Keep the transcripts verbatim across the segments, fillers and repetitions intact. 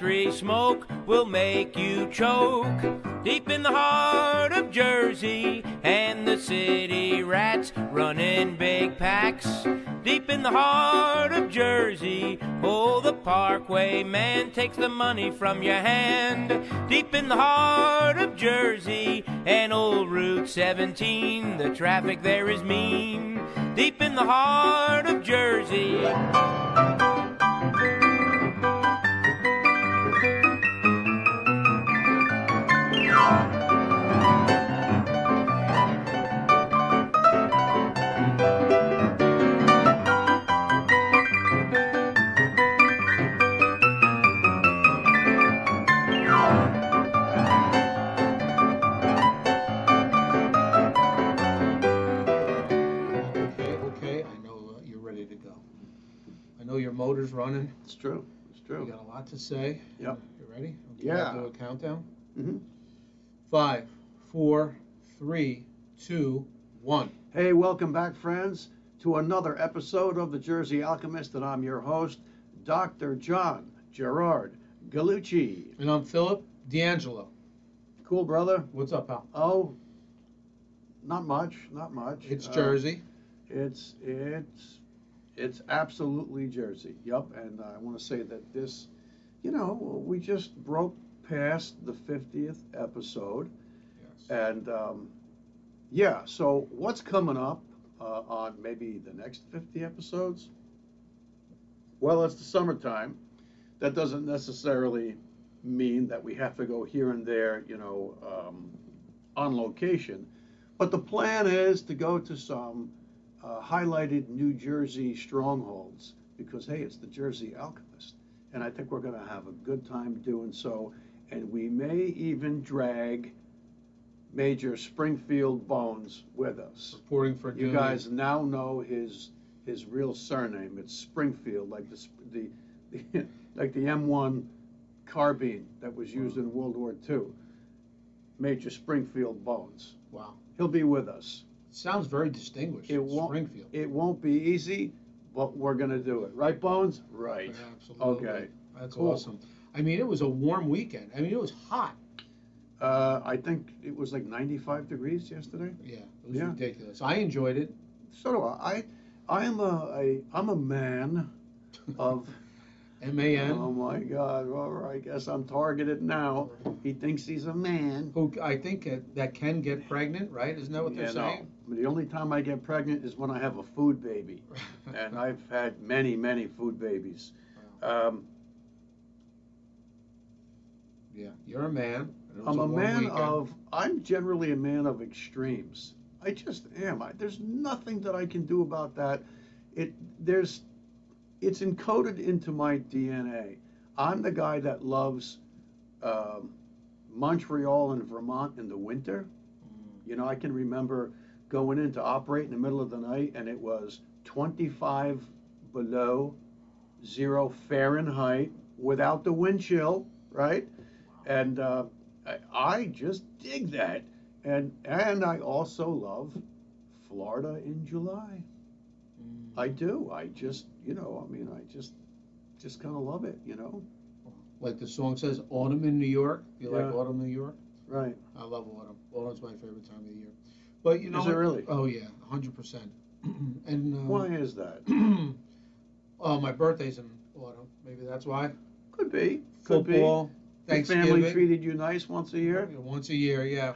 factory smoke will make you choke. Deep in the heart of Jersey and the city rats running big packs. Deep in the heart of Jersey, oh, the parkway man takes the money from your hand. Deep in the heart of Jersey and old Route seventeen, the traffic there is mean. Deep in the heart of Jersey. Motor's running. It's true. It's true. You got a lot to say. Yep. You ready? I'll yeah. Do a countdown. Mm-hmm. Five, four, three, two, one. Hey, welcome back, friends, to another episode of the Jersey Alchemist, and I'm your host, Doctor John Gerard Gallucci, and I'm Philip D'Angelo. Cool, brother. What's up, pal? Oh, not much. Not much. It's uh, Jersey. It's it's. It's absolutely Jersey. Yep, and uh, I want to say that this, you know, we just broke past the fiftieth episode. Yes. And, um, yeah, so what's coming up uh, on maybe the next fifty episodes? Well, it's the summertime. That doesn't necessarily mean that we have to go here and there, you know, um, on location. But the plan is to go to some Uh, highlighted New Jersey strongholds, because hey, it's the Jersey Alchemist, and I think we're going to have a good time doing so, and we may even drag Major Springfield Bones with us. Reporting for duty. You guys now know his his real surname. It's Springfield, like the the, the like the M one carbine that was used wow. in World War Two. Major Springfield Bones. Wow. He'll be with us. Sounds very distinguished. It won't, Springfield. It won't be easy, but we're going to do it. Right, Bones? Right. Absolutely. Okay. That's cool. Awesome. I mean, it was a warm weekend. I mean, it was hot. Uh, I think it was like ninety-five degrees yesterday. Yeah, it was yeah. ridiculous. I enjoyed it. So do I. I am a, a, I'm a man of... M A N. Oh, my God. Well, I guess I'm targeted now. He thinks he's a man. Who I think that can get pregnant, right? Isn't that what they're yeah, saying? No. The only time I get pregnant is when I have a food baby. And I've had many, many food babies. Wow. Um, yeah, you're a man. I'm a, a man weekend. of, I'm generally a man of extremes. I just am. I, there's nothing that I can do about that. It, there's... It's encoded into my D N A. I'm the guy that loves um, Montreal and Vermont in the winter. You know, I can remember going in to operate in the middle of the night, and it was twenty-five below zero Fahrenheit without the wind chill, right? And uh, I, I just dig that. And, and I also love Florida in July. I do. I just, you know, I mean, I just, just kind of love it, you know. Like the song says, "Autumn in New York." You yeah. like autumn in New York? Right. I love autumn. Autumn's my favorite time of the year. But you know, is it really? Oh yeah, hundred percent. And um, why is that? Oh, my birthday's in autumn. Maybe that's why. Could be. Could Football, be. Thanksgiving. Your family treated you nice once a year. Once a year, yeah.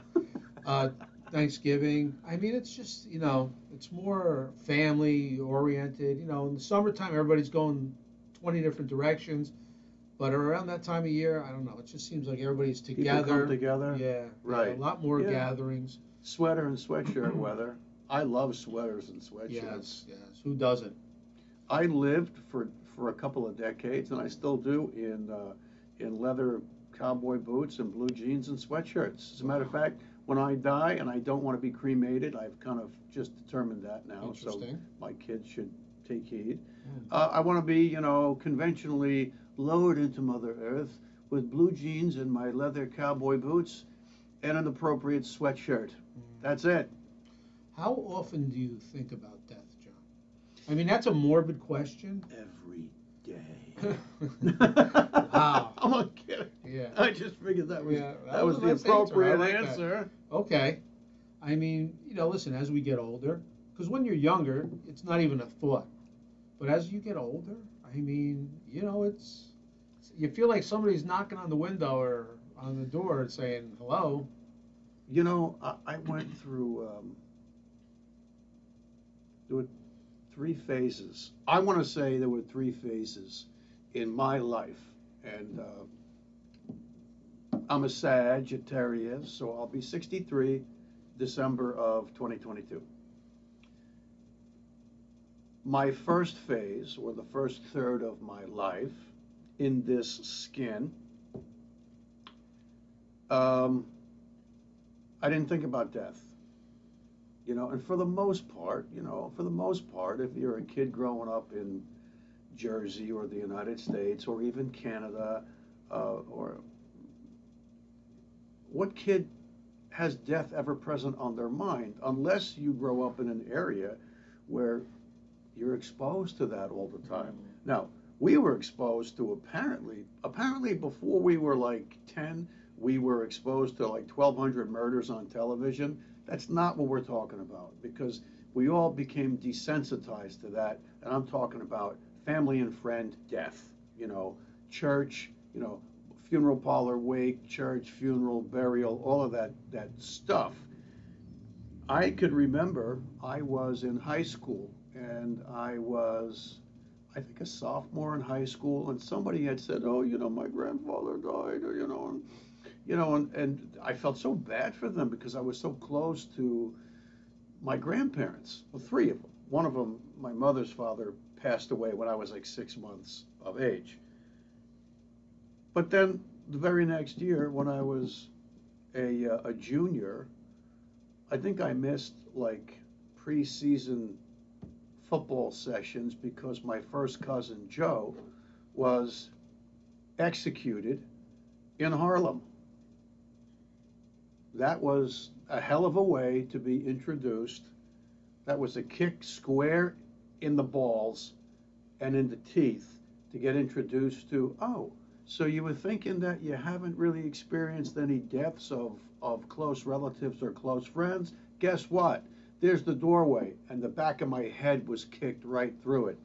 uh, Thanksgiving. I mean, it's just, you know, it's more family oriented. You know, in the summertime, everybody's going twenty different directions. But around that time of year, I don't know. It just seems like everybody's together. People come together. Yeah. Right. You know, a lot more yeah. gatherings. Sweater and sweatshirt weather. I love sweaters and sweatshirts. Yes, yes. Who doesn't? I lived for, for a couple of decades, and I still do, in, uh, in leather cowboy boots and blue jeans and sweatshirts. As a matter of fact, when I die and I don't want to be cremated, I've kind of just determined that now, so my kids should take heed. Mm. Uh, I want to be, you know, conventionally lowered into Mother Earth with blue jeans and my leather cowboy boots and an appropriate sweatshirt. Mm. That's it. How often do you think about death, John? I mean, that's a morbid question. Every day. Wow. I'm not kidding. Yeah. I just figured that was, yeah, that, that was, was the appropriate answer. Like answer. Okay. I mean, you know, listen, as we get older, because when you're younger, it's not even a thought. But as you get older, I mean, you know, it's, you feel like somebody's knocking on the window or on the door and saying, hello. You know, I, I went through um, there were three phases. I want to say there were three phases in my life. And uh, I'm a Sagittarius, so I'll be sixty-three December of twenty twenty-two. My first phase, or the first third of my life, in this skin, um, I didn't think about death. You know, and for the most part, you know, for the most part, if you're a kid growing up in Jersey or the United States or even Canada, uh, or what kid has death ever present on their mind, unless you grow up in an area where you're exposed to that all the time. Mm-hmm. Now, we were exposed to apparently, apparently before we were like ten, we were exposed to like twelve hundred murders on television. That's not what we're talking about, because we all became desensitized to that. And I'm talking about family and friend death, you know, church, you know, funeral parlor, wake, church, funeral, burial, all of that, that stuff. I could remember I was in high school, and I was, I think, a sophomore in high school, and somebody had said, oh, you know, my grandfather died, or, you know, and, you know, and, and I felt so bad for them because I was so close to my grandparents, well, three of them. One of them, my mother's father, passed away when I was like six months of age. But then the very next year, when I was a, uh, a junior, I think I missed like preseason football sessions because my first cousin Joe was executed in Harlem. That was a hell of a way to be introduced. That was a kick square in the balls and in the teeth to get introduced to, oh, so you were thinking that you haven't really experienced any deaths of, of close relatives or close friends? Guess what? There's the doorway, and the back of my head was kicked right through it.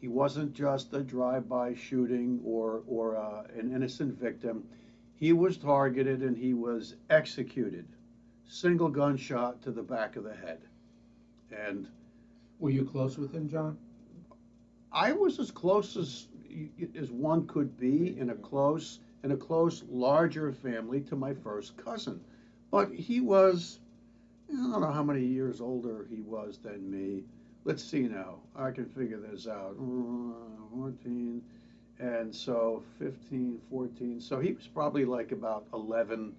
He wasn't just a drive-by shooting or, or uh, an innocent victim. He was targeted, and he was executed. Single gunshot to the back of the head. And were you close with him, John? I was as close as, as one could be in a close, in a close, larger family to my first cousin. But he was, I don't know how many years older he was than me. Let's see now. I can figure this out. fourteen, and so fifteen, fourteen. So he was probably like about eleven,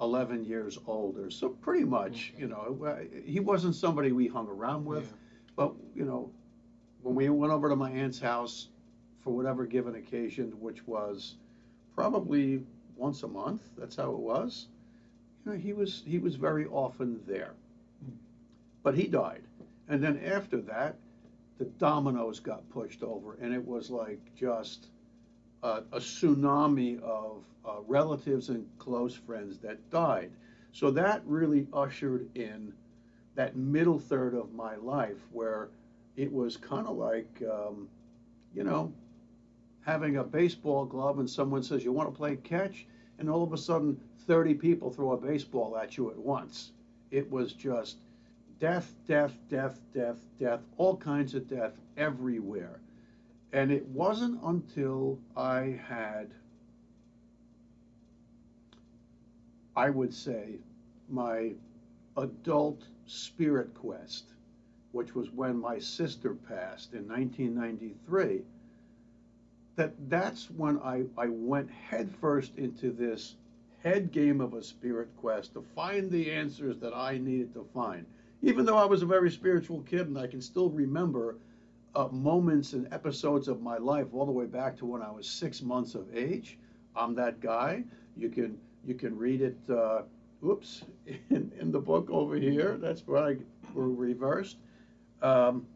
eleven years older. So pretty much, you know, he wasn't somebody we hung around with. Yeah. But, you know, when we went over to my aunt's house for whatever given occasion, which was probably once a month, that's how it was. You know, he was he was very often there, but he died. And then after that, the dominoes got pushed over, and it was like just a, a tsunami of uh, relatives and close friends that died. So that really ushered in that middle third of my life, where it was kind of like, um, you know, having a baseball glove and someone says, you want to play catch? And all of a sudden, thirty people throw a baseball at you at once. It was just death, death, death, death, death, all kinds of death everywhere. And it wasn't until I had, I would say, my adult spirit quest, which was when my sister passed in nineteen ninety-three, that that's when I, I went headfirst into this head game of a spirit quest to find the answers that I needed to find. Even though I was a very spiritual kid, and I can still remember uh, moments and episodes of my life all the way back to when I was six months of age. I'm that guy. You can you can read it, uh, oops, in, in the book over here. That's where I were reversed. Um,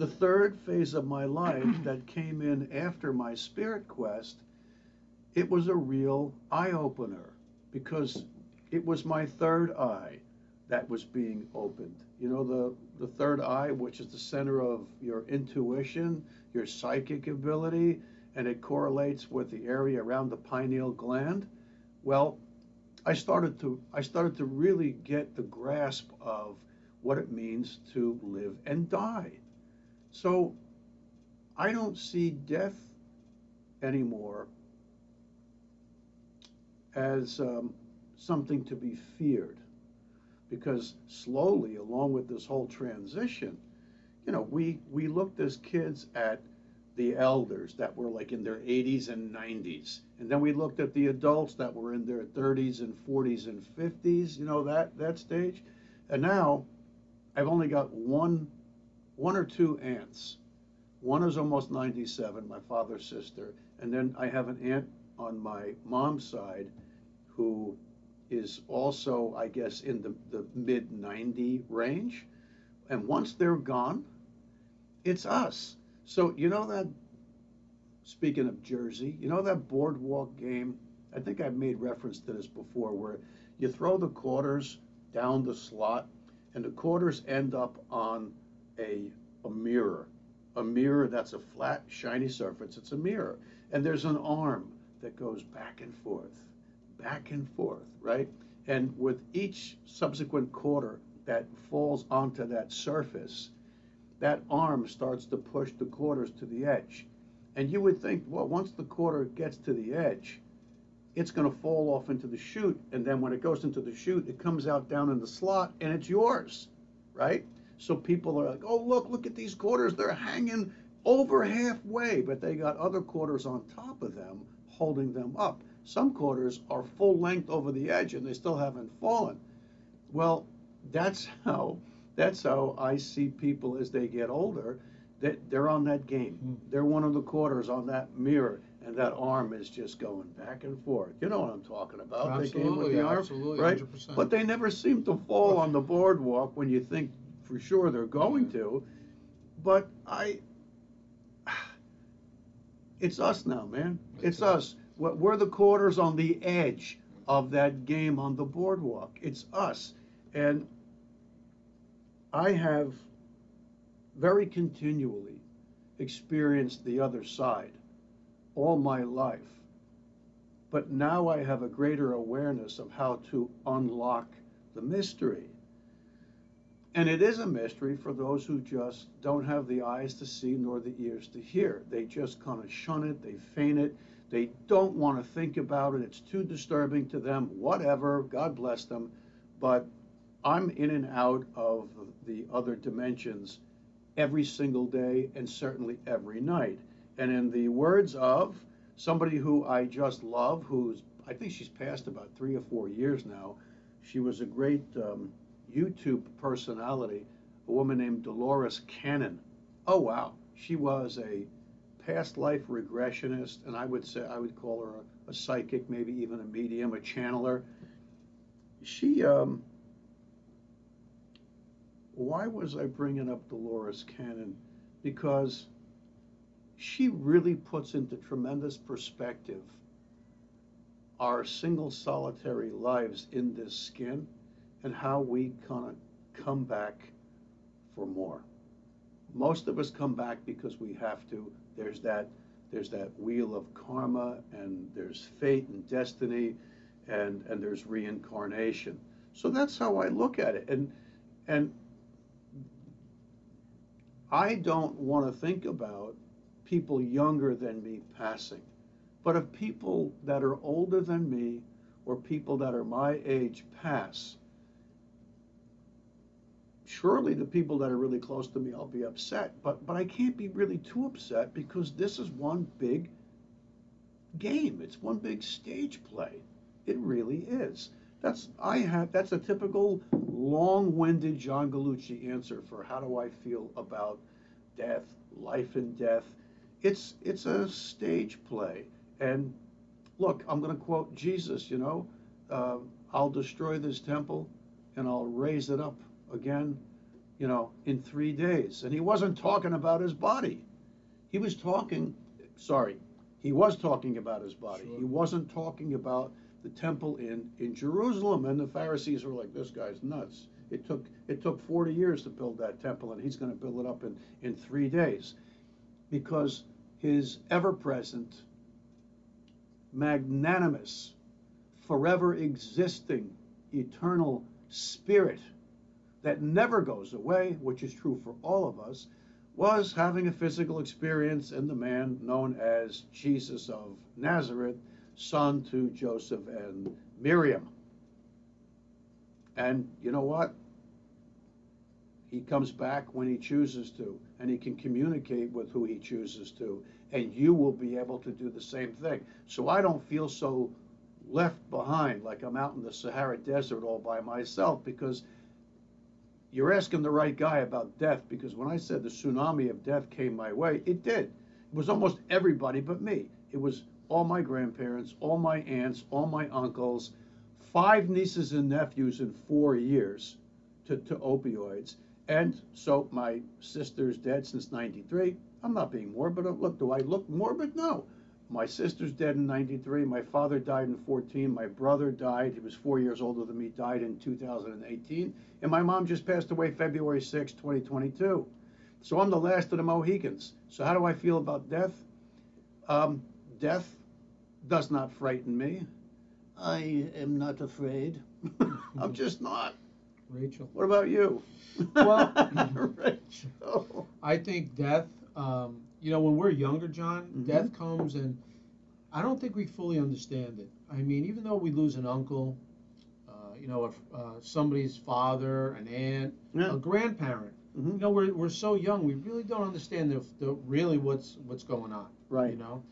the third phase of my life that came in after my spirit quest, it was a real eye-opener, because it was my third eye that was being opened. You know, the, the third eye, which is the center of your intuition, your psychic ability, and it correlates with the area around the pineal gland. Well, I started to, I started to really get the grasp of what it means to live and die. So I don't see death anymore as um, something to be feared, because slowly, along with this whole transition, you know, we, we looked as kids at the elders that were like in their eighties and nineties. And then we looked at the adults that were in their thirties and forties and fifties, you know, that, that stage. And now I've only got one, one or two aunts. One is almost ninety-seven, my father's sister. And then I have an aunt on my mom's side who is also, I guess, in the, the mid ninety range. And once they're gone, it's us. So, you know that, speaking of Jersey, you know that boardwalk game? I think I've made reference to this before, where you throw the quarters down the slot and the quarters end up on a, a mirror. A mirror that's a flat, shiny surface. It's a mirror. And there's an arm that goes back and forth, back and forth, right? And with each subsequent quarter that falls onto that surface, that arm starts to push the quarters to the edge. And you would think, well, once the quarter gets to the edge, it's going to fall off into the chute. And then when it goes into the chute, it comes out down in the slot and it's yours, right? So people are like, oh, look, look at these quarters. They're hanging over halfway, but they got other quarters on top of them holding them up. Some quarters are full length over the edge and they still haven't fallen. Well, that's how... That's how I see people as they get older, that they're on that game. They're one of the quarters on that mirror, and that arm is just going back and forth. You know what I'm talking about. Absolutely, the game with the arm, absolutely, right? one hundred percent. But they never seem to fall on the boardwalk when you think for sure they're going to. But I, it's us now, man. It's us. We're the quarters on the edge of that game on the boardwalk. It's us. And I have very continually experienced the other side all my life, but now I have a greater awareness of how to unlock the mystery. And it is a mystery for those who just don't have the eyes to see nor the ears to hear. They just kind of shun it, they feign it, they don't want to think about it, it's too disturbing to them, whatever, God bless them. But I'm in and out of the other dimensions every single day and certainly every night. And in the words of somebody who I just love, who's, I think she's passed about three or four years now, she was a great um, YouTube personality, a woman named Dolores Cannon. Oh, wow. She was a past life regressionist, and I would say, I would call her a, a psychic, maybe even a medium, a channeler. She... Um, Why was I bringing up Dolores Cannon? Because she really puts into tremendous perspective our single solitary lives in this skin and how we kind of come back for more. Most of us come back because we have to. There's that, there's that wheel of karma, and there's fate and destiny, and, and there's reincarnation. So that's how I look at it. And, and I don't want to think about people younger than me passing, but if people that are older than me or people that are my age pass, surely the people that are really close to me, I'll be upset, but, but I can't be really too upset, because this is one big game. It's one big stage play. It really is. That's, I have, that's a typical long-winded John Gallucci answer for how do I feel about death, life and death. It's, it's a stage play. And look, I'm going to quote Jesus, you know, uh, I'll destroy this temple and I'll raise it up again you know, in three days. And he wasn't talking about his body. He was talking, sorry, he was talking about his body. Sure. He wasn't talking about the temple in, in Jerusalem. And the Pharisees were like, this guy's nuts. It took, it took forty years to build that temple, and he's going to build it up in, in three days. Because his ever-present, magnanimous, forever existing, eternal spirit that never goes away, which is true for all of us, was having a physical experience in the man known as Jesus of Nazareth, son to Joseph and Miriam. And you know what? He comes back when he chooses to, and he can communicate with who he chooses to, and you will be able to do the same thing. So I don't feel so left behind, like I'm out in the Sahara Desert all by myself, because you're asking the right guy about death, because when I said the tsunami of death came my way, it did. It was almost everybody but me. It was all my grandparents, all my aunts, all my uncles, five nieces and nephews in four years to, to opioids. And so my sister's dead since ninety-three. I'm not being morbid. Look, do I look morbid? No. My sister's dead in ninety-three. My father died in fourteen. My brother died. He was four years older than me, died in two thousand eighteen. And my mom just passed away February sixth, twenty twenty-two. So I'm the last of the Mohicans. So how do I feel about death? Um, death does not frighten me. I am not afraid. I'm just not. Rachel. What about you? Well, Rachel. I think death... Um, You know, when we're younger, John, mm-hmm. death comes, and I don't think we fully understand it. I mean, even though we lose an uncle, uh, you know, a, uh, somebody's father, an aunt, yeah. a grandparent, mm-hmm. you know, we're we're so young, we really don't understand the, the really what's what's going on, right? You know,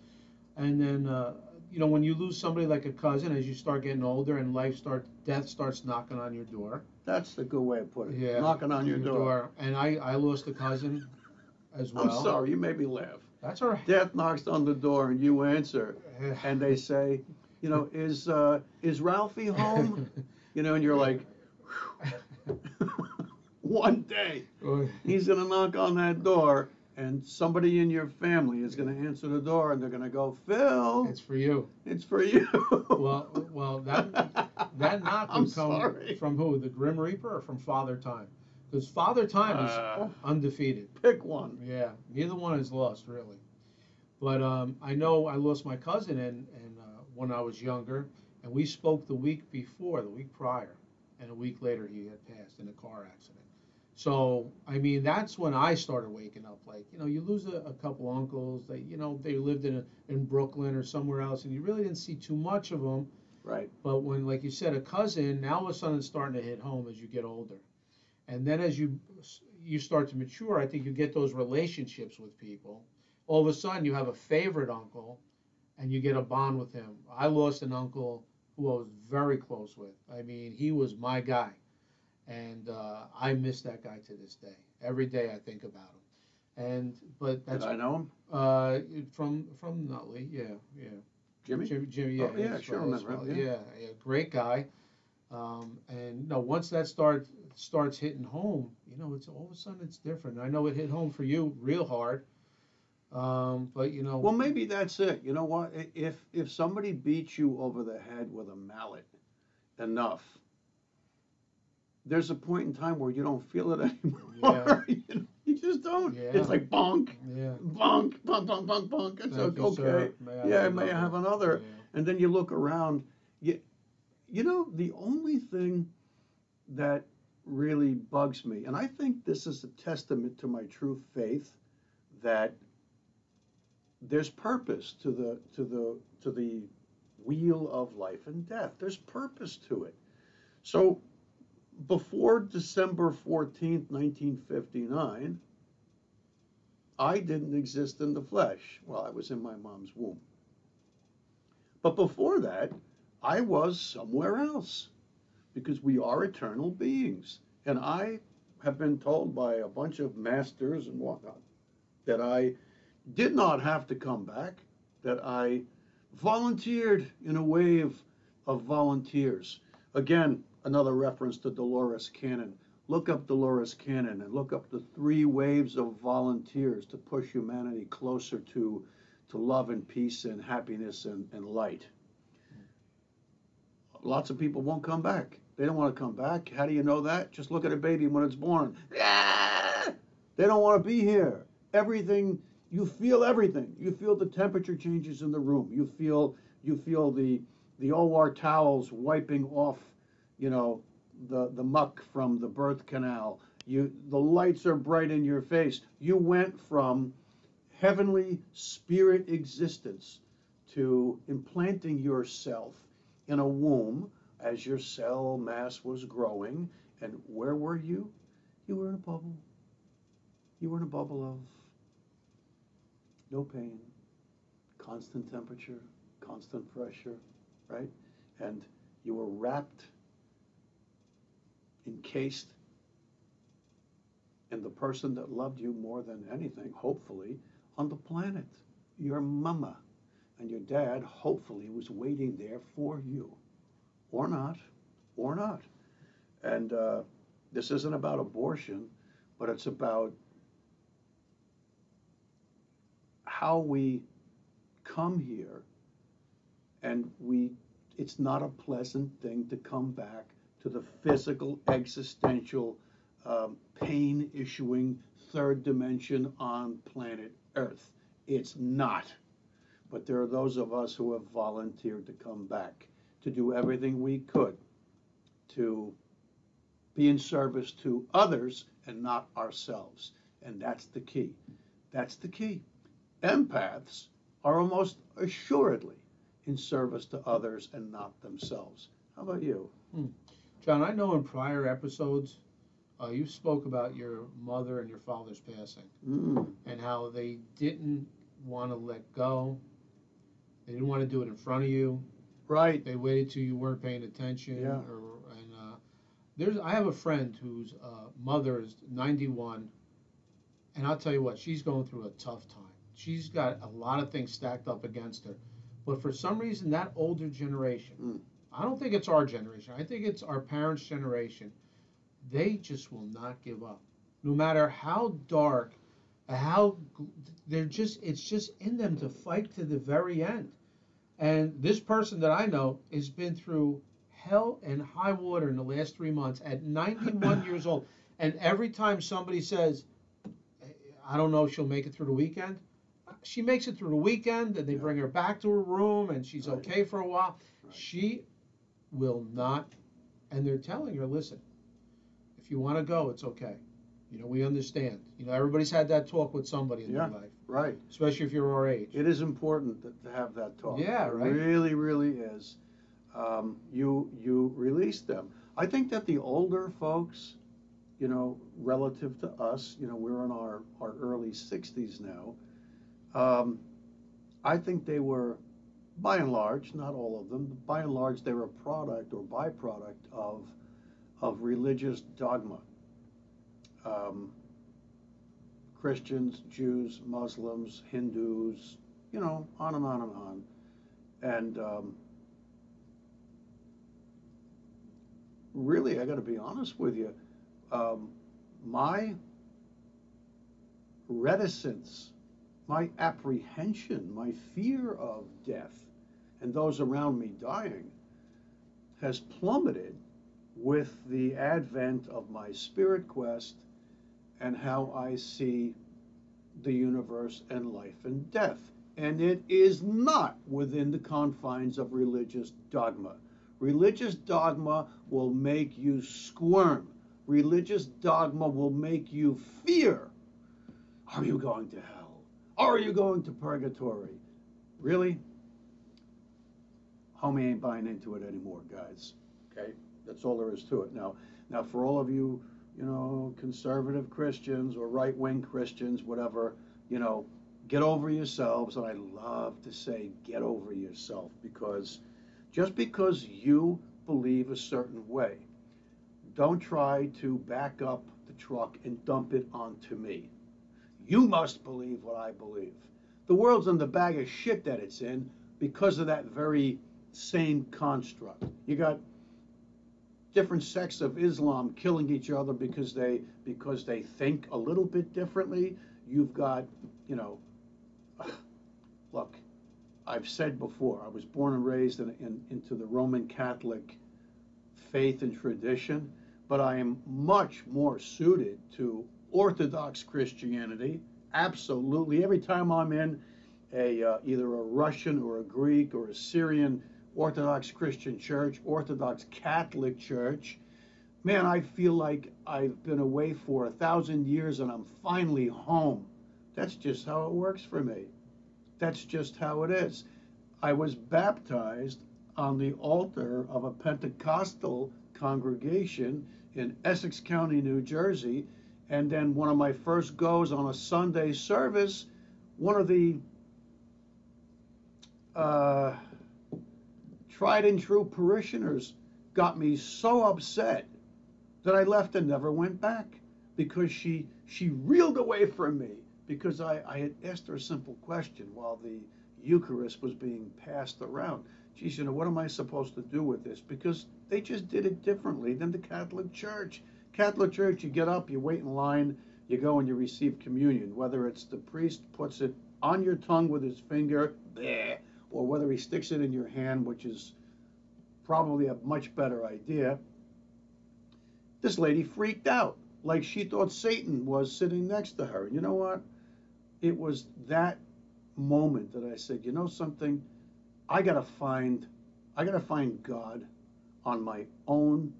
and then uh, you know, when you lose somebody like a cousin, as you start getting older, and life start death starts knocking on your door. That's the good way to put it. Yeah, knocking on your, your door. door. And I I lost a cousin. As well. I'm sorry, you made me laugh. That's all right. Death knocks on the door and you answer, and they say, you know, is uh, is Ralphie home? You know, and you're like, one day he's gonna knock on that door, and somebody in your family is gonna answer the door, and they're gonna go, Phil. It's for you. It's for you. well, well, that that knock would come from who? The Grim Reaper or from Father Time? Because Father Time is uh, undefeated. Pick one. Yeah, neither one is lost, really. But um, I know I lost my cousin and, and uh, when I was younger, and we spoke the week before, the week prior, and a week later he had passed in a car accident. So, I mean, that's when I started waking up. Like, you know, you lose a, a couple uncles. They, you know, they lived in, a, in Brooklyn or somewhere else, and you really didn't see too much of them. Right. But when, like you said, a cousin, now all of a sudden it's starting to hit home as you get older. And then as you you start to mature, I think you get those relationships with people. All of a sudden, you have a favorite uncle, and you get a bond with him. I lost an uncle who I was very close with. I mean, he was my guy, and uh, I miss that guy to this day. Every day I think about him. And but that's Did I know him uh, from from Nutley, yeah, yeah. Jimmy, Jimmy, Jimmy yeah, oh, yeah, yeah, sure, right, right, yeah. yeah, yeah, great guy. Um, and no, once that starts starts hitting home, you know, it's all of a sudden it's different. I know it hit home for you real hard, um, but you know. Well, maybe that's it. You know what? If if somebody beats you over the head with a mallet enough, there's a point in time where you don't feel it anymore. Yeah. you know, you just don't. Yeah. It's like bonk, yeah. bonk, bonk, bonk, bonk, bonk. It's like, okay, sir. May I yeah, have may another? I have another? Yeah. And then you look around. You, You know, the only thing that really bugs me, and I think this is a testament to my true faith, that there's purpose to the to the to the wheel of life and death. There's purpose to it. So before December fourteenth, nineteen fifty-nine, I didn't exist in the flesh. Well, I was in my mom's womb. But before that, I was somewhere else, because we are eternal beings. And I have been told by a bunch of masters and whatnot that I did not have to come back, that I volunteered in a wave of volunteers. Again, another reference to Dolores Cannon. Look up Dolores Cannon and look up the three waves of volunteers to push humanity closer to, to love and peace and happiness and, and light. Lots of people won't come back. They don't want to come back. How do you know that? Just look at a baby when it's born. Ah! They don't want to be here. Everything, you feel everything. You feel the temperature changes in the room. You feel, you feel the, the O R towels wiping off, you know, the, the muck from the birth canal. You, the lights are bright in your face. You went from heavenly spirit existence to implanting yourself in a womb as your cell mass was growing. And where were you? You were in a bubble. You were in a bubble of no pain, constant temperature, constant pressure, right? And you were wrapped, encased in the person that loved you more than anything, hopefully, on the planet, your mama. And your dad, hopefully, was waiting there for you. Or not. Or not. And uh, this isn't about abortion, but it's about how we come here and we, it's not a pleasant thing to come back to the physical, existential, um, pain-issuing third dimension on planet Earth. It's not. But there are those of us who have volunteered to come back, to do everything we could, to be in service to others and not ourselves. And that's the key. That's the key. Empaths are almost assuredly in service to others and not themselves. How about you? Hmm. John, I know in prior episodes, uh, you spoke about your mother and your father's passing, mm. and how they didn't want to let go. They didn't want to do it in front of you. Right. They waited till you weren't paying attention. Yeah. Or, and uh, there's, I have a friend whose uh, mother is ninety-one, and I'll tell you what, she's going through a tough time. She's got a lot of things stacked up against her. But for some reason, that older generation, mm. I don't think it's our generation. I think it's our parents' generation. They just will not give up. No matter how dark, how they're just, it's just in them to fight to the very end. And this person that I know has been through hell and high water in the last three months at ninety-one years old. And every time somebody says, I don't know if she'll make it through the weekend, she makes it through the weekend, and they yeah. bring her back to her room, and she's right. okay for a while. Right. She will not, and they're telling her, listen, if you want to go, it's okay. You know, we understand. You know, everybody's had that talk with somebody in yeah, their life. Right. Especially if you're our age. It is important that, to have that talk. Yeah, it right. It really, really is. Um, you, you release them. I think that the older folks, you know, relative to us, you know, we're in our, our early sixties now. Um, I think they were, by and large, not all of them, but by and large, they were a product or byproduct of, of religious dogma. Um, Christians, Jews, Muslims, Hindus, you know, on and on and on. And um, really, I got to be honest with you, um, my reticence, my apprehension, my fear of death and those around me dying has plummeted with the advent of my spirit quest and how I see the universe and life and death. And it is not within the confines of religious dogma. Religious dogma will make you squirm. Religious dogma will make you fear. Are you going to hell? Are you going to purgatory? Really? Homie ain't buying into it anymore, guys. Okay? That's all there is to it. Now, now for all of you, you know, conservative Christians or right-wing Christians, whatever, you know, get over yourselves. And I love to say, get over yourself, because just because you believe a certain way, don't try to back up the truck and dump it onto me. You must believe what I believe. The world's in the bag of shit that it's in because of that very same construct. You got different sects of Islam killing each other because they because they think a little bit differently. You've got, you know, look, I've said before, I was born and raised in, in, into the Roman Catholic faith and tradition, but I am much more suited to Orthodox Christianity. Absolutely. Every time I'm in a uh, either a Russian or a Greek or a Syrian Orthodox Christian church, Orthodox Catholic church, man, I feel like I've been away for a thousand years and I'm finally home. That's just how it works for me. That's just how it is. I was baptized on the altar of a Pentecostal congregation in Essex County, New Jersey, and then one of my first goes on a Sunday service, one of the uh, tried and true parishioners got me so upset that I left and never went back, because she she reeled away from me because I, I had asked her a simple question while the Eucharist was being passed around. She said, what am I supposed to do with this? Because they just did it differently than the Catholic Church. Catholic Church, you get up, you wait in line, you go and you receive communion, whether it's the priest puts it on your tongue with his finger, bleh, or whether he sticks it in your hand, which is probably a much better idea. This lady freaked out, like she thought Satan was sitting next to her. And you know what? It was that moment that I said, you know something? I gotta find, I gotta find God on my own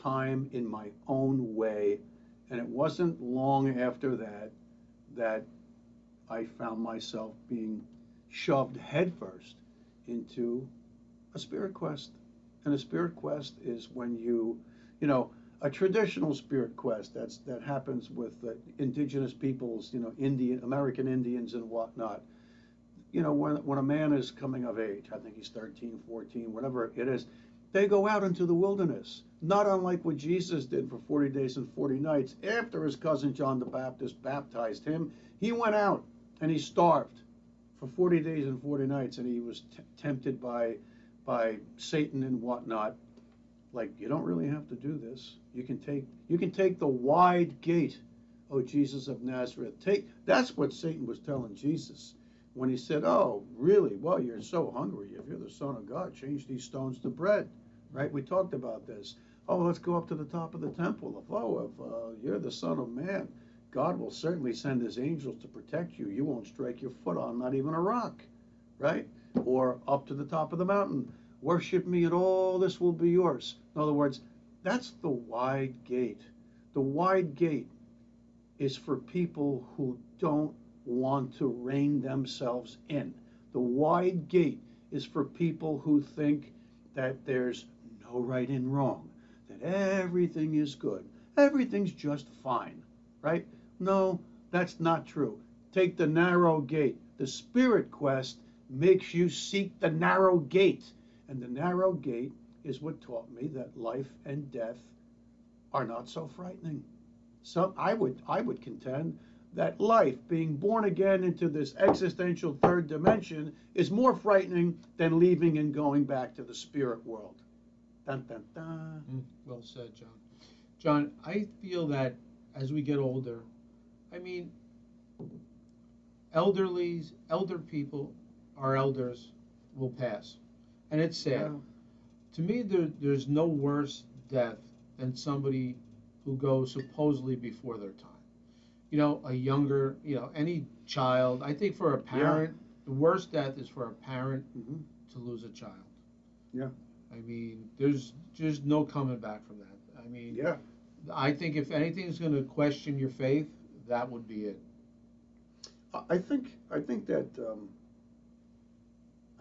time, in my own way. And it wasn't long after that that I found myself being shoved headfirst into a spirit quest. And a spirit quest is when you, you know, a traditional spirit quest that's that happens with the indigenous peoples, you know, Indian, American Indians and whatnot. You know, when, when a man is coming of age, I think he's thirteen, fourteen, whatever it is, they go out into the wilderness, not unlike what Jesus did for forty days and forty nights. After his cousin John the Baptist baptized him, he went out and he starved for forty days and forty nights, and he was t tempted by, by Satan and whatnot. Like, you don't really have to do this. You can take, you can take the wide gate, oh Jesus of Nazareth. Take, that's what Satan was telling Jesus when he said, oh, really? Well, you're so hungry. If you're the Son of God, change these stones to bread. Right, we talked about this. Oh, let's go up to the top of the temple. If, oh, if uh, you're the Son of Man, God will certainly send his angels to protect you. You won't strike your foot on not even a rock, right? Or up to the top of the mountain. Worship me and all this will be yours. In other words, that's the wide gate. The wide gate is for people who don't want to rein themselves in. The wide gate is for people who think that there's no right and wrong, that everything is good, everything's just fine, right? No, that's not true. Take the narrow gate. The spirit quest makes you seek the narrow gate, and the narrow gate is what taught me that life and death are not so frightening. So I would, I would contend that life, being born again into this existential third dimension, is more frightening than leaving and going back to the spirit world. Dun, dun, dun. Mm, well said, John. John, I feel that as we get older, I mean, elderlies, elder people, our elders will pass. And it's sad. Yeah. To me, there, there's no worse death than somebody who goes supposedly before their time. You know, a younger, you know, any child. I think for a parent, yeah, the worst death is for a parent mm-hmm. to lose a child. Yeah. I mean, there's just no coming back from that. I mean, yeah. I think if anything's going to question your faith, that would be it. I think, I think that, um,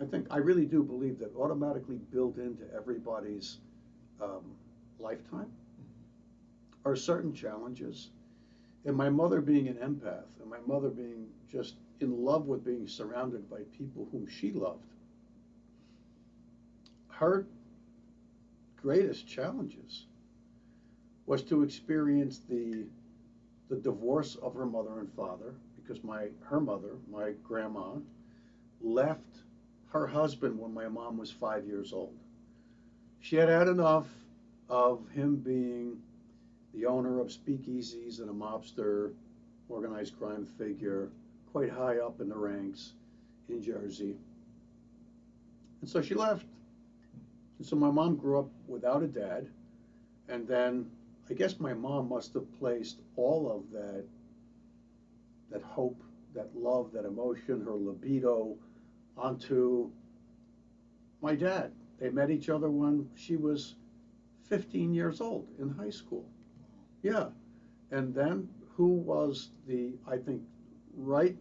I think, I really do believe that automatically built into everybody's um, lifetime are certain challenges. And my mother being an empath, and my mother being just in love with being surrounded by people whom she loved, her greatest challenges was to experience the, the divorce of her mother and father, because my, her mother, my grandma, left her husband when my mom was five years old. She had had enough of him being the owner of speakeasies and a mobster, organized crime figure, quite high up in the ranks in Jersey. And so she left. And so my mom grew up without a dad. And then I guess my mom must have placed all of that, that hope, that love, that emotion, her libido onto my dad. They met each other when she was fifteen years old in high school. Yeah. And then who was the, I think, right,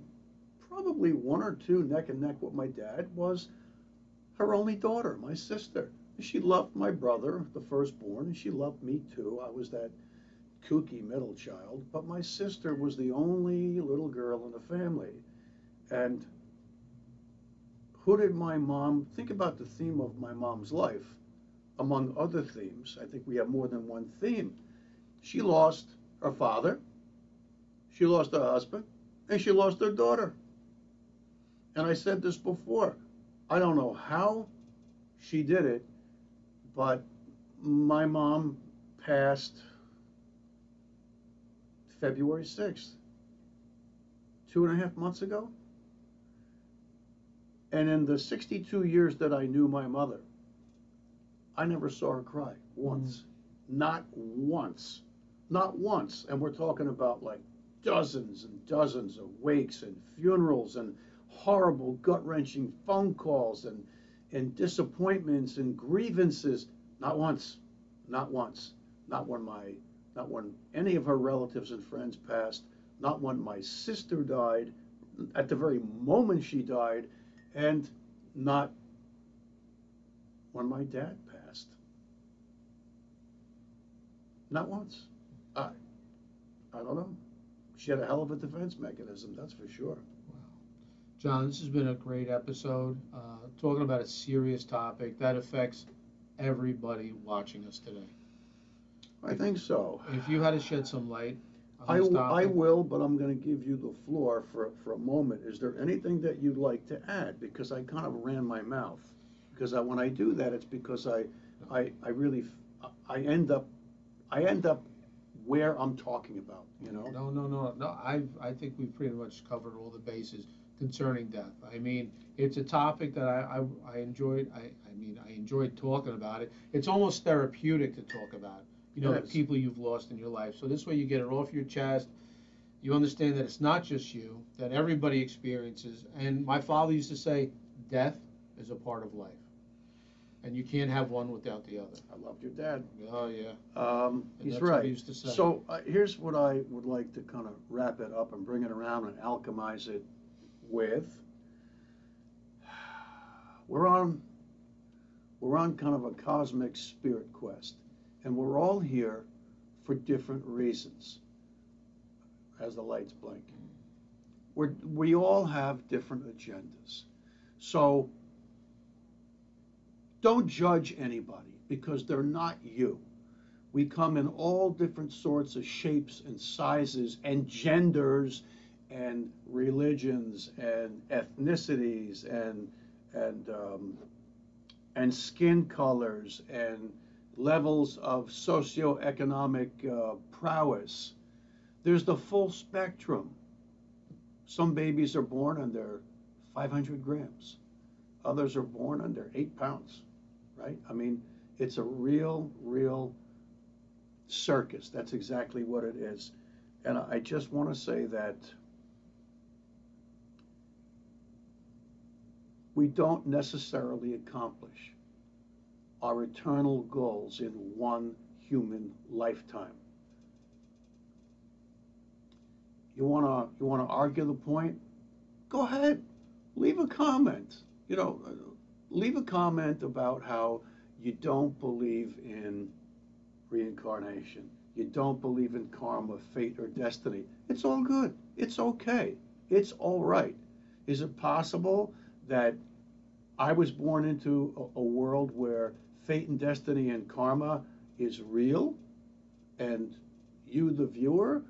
probably one or two neck and neck with my dad was her only daughter, my sister. She loved my brother, the firstborn, and she loved me too. I was that kooky middle child, but my sister was the only little girl in the family. And who did my mom, think about the theme of my mom's life, among other themes. I think we have more than one theme. She lost her father, she lost her husband, and she lost her daughter. And I said this before, I don't know how she did it, but my mom passed February sixth, two and a half months ago. And in the sixty-two years that I knew my mother, I never saw her cry once, mm. not once, not once. And we're talking about like dozens and dozens of wakes and funerals and horrible gut-wrenching phone calls and, and disappointments and grievances. Not once, not once, not when my, not when any of her relatives and friends passed, not when my sister died, at the very moment she died, and not when my dad passed. Not once. I, I don't know. She had a hell of a defense mechanism, that's for sure. Wow. John, this has been a great episode. Uh, talking about a serious topic that affects everybody watching us today. I think so. If you had to shed some light on this topic. I will, but I'm going to give you the floor for, for a moment. Is there anything that you'd like to add? Because I kind of ran my mouth. Because I, when I do that, it's because I, I, I really, I end up, I end up where I'm talking about, you know? No, no, no, no. I, I think we've pretty much covered all the bases concerning death. I mean, it's a topic that I, I, I enjoyed. I, I mean, I enjoyed talking about it. It's almost therapeutic to talk about it. You know, yes. The people you've lost in your life. So this way you get it off your chest. You understand that it's not just you, that everybody experiences. And my father used to say, death is a part of life. And you can't have one without the other. I loved your dad. Oh, yeah. Um, he's right. What he used to say. So uh, here's what I would like to kind of wrap it up and bring it around and alchemize it with. We're on, we're on kind of a cosmic spirit quest. And we're all here for different reasons. As the lights blink, we're, we all have different agendas. So don't judge anybody because they're not you. We come in all different sorts of shapes and sizes and genders and religions and ethnicities and, and, um, and skin colors and levels of socioeconomic uh, prowess. There's the full spectrum. Some babies are born and they're five hundred grams. Others are born and they're eight pounds, right? I mean, it's a real, real circus. That's exactly what it is. And I just want to say that we don't necessarily accomplish our eternal goals in one human lifetime. You wanna you wanna argue the point? Go ahead, leave a comment. You know, leave a comment about how you don't believe in reincarnation. You don't believe in karma, fate, or destiny. It's all good. It's okay. It's all right. Is it possible that I was born into a, a world where fate and destiny and karma is real, and you, the viewer,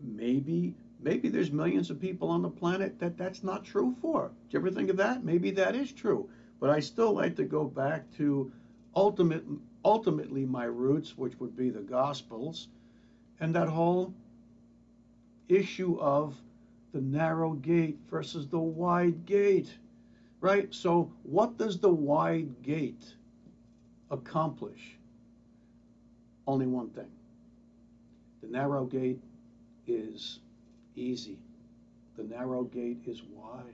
maybe maybe there's millions of people on the planet that that's not true for? Do you ever think of that? Maybe that is true, but I still like to go back to ultimate ultimately my roots, which would be the Gospels, and that whole issue of the narrow gate versus the wide gate, right? So what does the wide gate accomplish? Only one thing. The narrow gate is easy. The narrow gate is wide,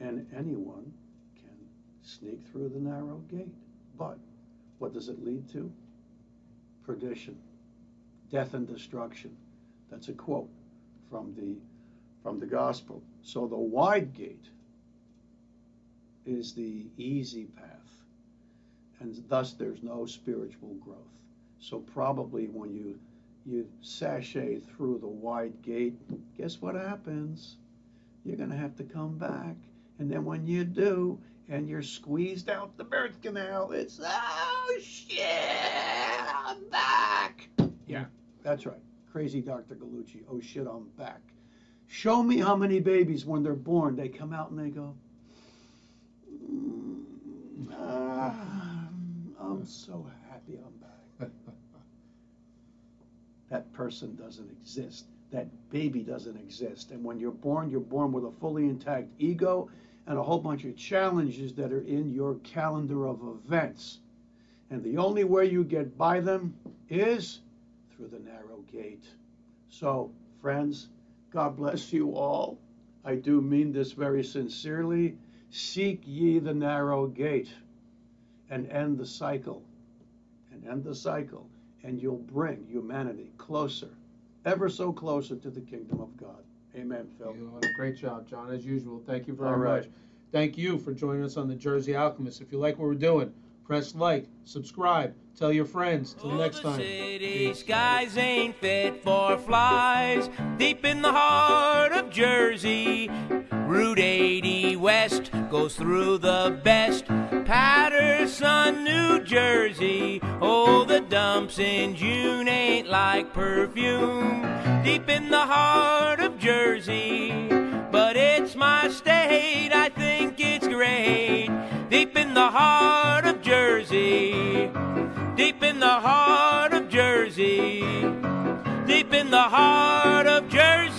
and anyone can sneak through the narrow gate. But what does it lead to? Perdition, death and destruction. That's a quote from the from the gospel. So the wide gate is the easy path, and thus there's no spiritual growth. So probably when you you sashay through the wide gate, guess what happens? You're going to have to come back. And then when you do, and you're squeezed out the birth canal, it's, oh, shit, I'm back. Yeah, that's right. Crazy Doctor Gallucci, oh, shit, I'm back. Show me how many babies, when they're born, they come out and they go, mm, uh, I'm so happy I'm back. That person doesn't exist. That baby doesn't exist. And when you're born, you're born with a fully intact ego and a whole bunch of challenges that are in your calendar of events. And the only way you get by them is through the narrow gate. So, friends, God bless you all. I do mean this very sincerely. Seek ye the narrow gate and end the cycle. And end the cycle. And you'll bring humanity closer, ever so closer to the kingdom of God. Amen, Phil. You're doing a great job, John, as usual. Thank you very All right. much. Thank you for joining us on the Jersey Alchemist. If you like what we're doing, press like, subscribe, tell your friends. Till oh, next time. City skies ain't fit for flies. Deep in the heart of Jersey, Route eighty West goes through the best. Patterson, New Jersey. Oh, the dumps in June ain't like perfume. Deep in the heart of Jersey, but it's my state. I think it's great. Deep in the heart of Jersey. Deep in the heart of Jersey. Deep in the heart of Jersey.